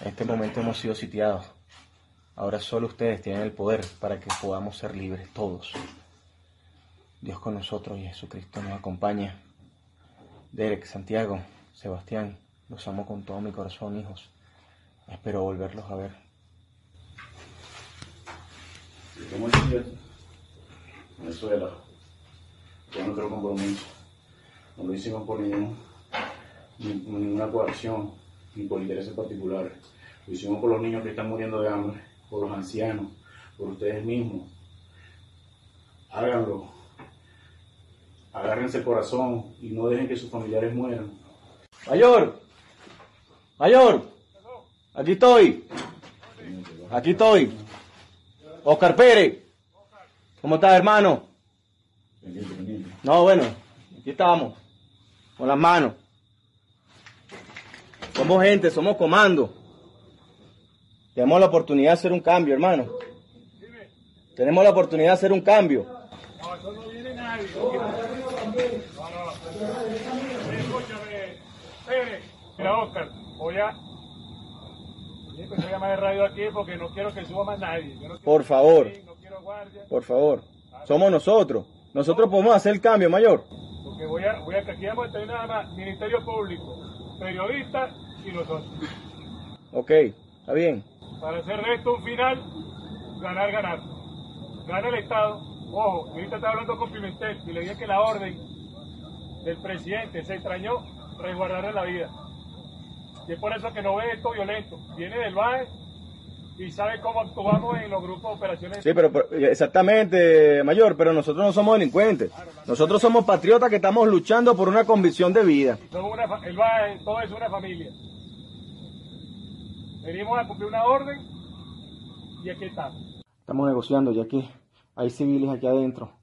En este momento hemos sido sitiados. Ahora solo ustedes tienen el poder para que podamos ser libres todos. Dios con nosotros y Jesucristo nos acompaña. Derek, Santiago, Sebastián, los amo con todo mi corazón, hijos. Espero volverlos a ver. ¿Cómo estás? Venezuela. Yo no creo compromiso. No lo hicimos por ninguna coacción, ni por intereses particulares. Lo hicimos por los niños que están muriendo de hambre, por los ancianos, por ustedes mismos. Háganlo. Agárrense el corazón y no dejen que sus familiares mueran. ¡Mayor! ¡Mayor! ¡Aquí estoy! ¡Aquí estoy! ¡Oscar Pérez! ¿Cómo estás, hermano? No, bueno, aquí estamos, con las manos. Somos gente, somos comando. Tenemos la oportunidad de hacer un cambio, hermano. Tenemos la oportunidad de hacer un cambio. No, eso no viene nadie. No. Escúchame, Pérez. Mira, Oscar, voy a llamar de radio aquí porque no quiero que suba más nadie. No, por favor. Nadie, no quiero guardia. Por favor. Somos nosotros. Nosotros podemos hacer el cambio, mayor. Porque aquí vamos a tener nada más Ministerio Público, periodistas y nosotros. Ok, está bien. Para hacer de esto un final, ganar, ganar. Gana el Estado. Ojo, ahorita estaba hablando con Pimentel y le dije que la orden del presidente se extrañó resguardarle la vida. Y es por eso que no ve esto violento. Viene del VAE y sabe cómo actuamos en los grupos de operaciones. Sí, pero exactamente, mayor, pero nosotros no somos delincuentes. Nosotros somos patriotas que estamos luchando por una convicción de vida. El VAE, todo es una familia. Venimos a cumplir una orden y aquí estamos. Estamos negociando, ya que hay civiles aquí adentro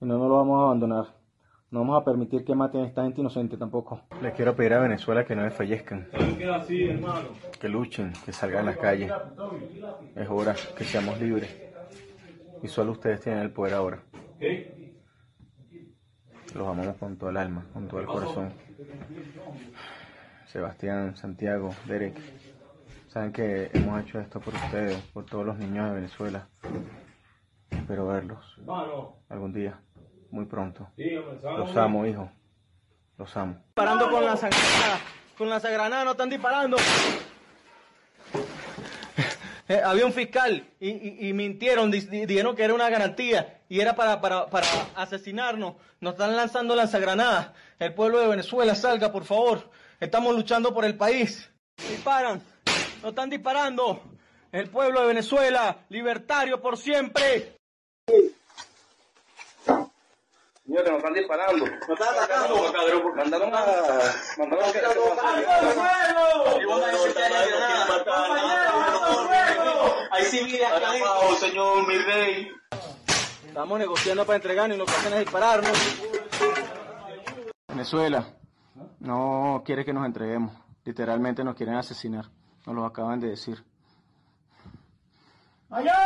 y no nos lo vamos a abandonar. No vamos a permitir que maten a esta gente inocente tampoco. Les quiero pedir a Venezuela que no desfallezcan, que luchen, que salgan a las calles. Es hora que seamos libres. Y solo ustedes tienen el poder ahora. Los amamos con todo el alma, con todo el corazón. Sebastián, Santiago, Derek, saben que hemos hecho esto por ustedes, por todos los niños de Venezuela. Espero verlos algún día. Muy pronto. Los amo, hijo. Los amo. Disparando con la sangranada. Con la sangranada no están disparando. Había un fiscal y mintieron. Dijeron que era una garantía y era para asesinarnos. Nos están lanzando lanzagranadas. El pueblo de Venezuela, salga, por favor. Estamos luchando por el país. Disparan. No están disparando. El pueblo de Venezuela, libertario por siempre. Señores, nos están disparando. Nos están atacando. Mandaron a... Hay civiles que han ido, señor, mi rey. Estamos negociando para entregarnos y lo que hacen es dispararnos. Venezuela no quiere que nos entreguemos. Literalmente nos quieren asesinar. Nos lo acaban de decir. ¡Allá!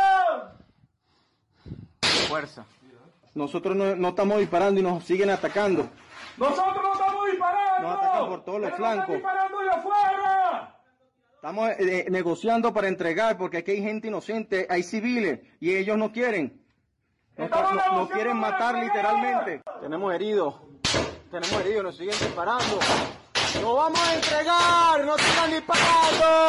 Fuerza. Nosotros no estamos disparando y nos siguen atacando. ¡Nosotros no estamos disparando! Nos atacan por todos los flancos. ¡Están disparando de afuera! Estamos negociando para entregar porque aquí hay gente inocente, hay civiles y ellos no quieren. Nos quieren matar literalmente. Tenemos heridos, nos siguen disparando. ¡Nos vamos a entregar! ¡Nos están disparando!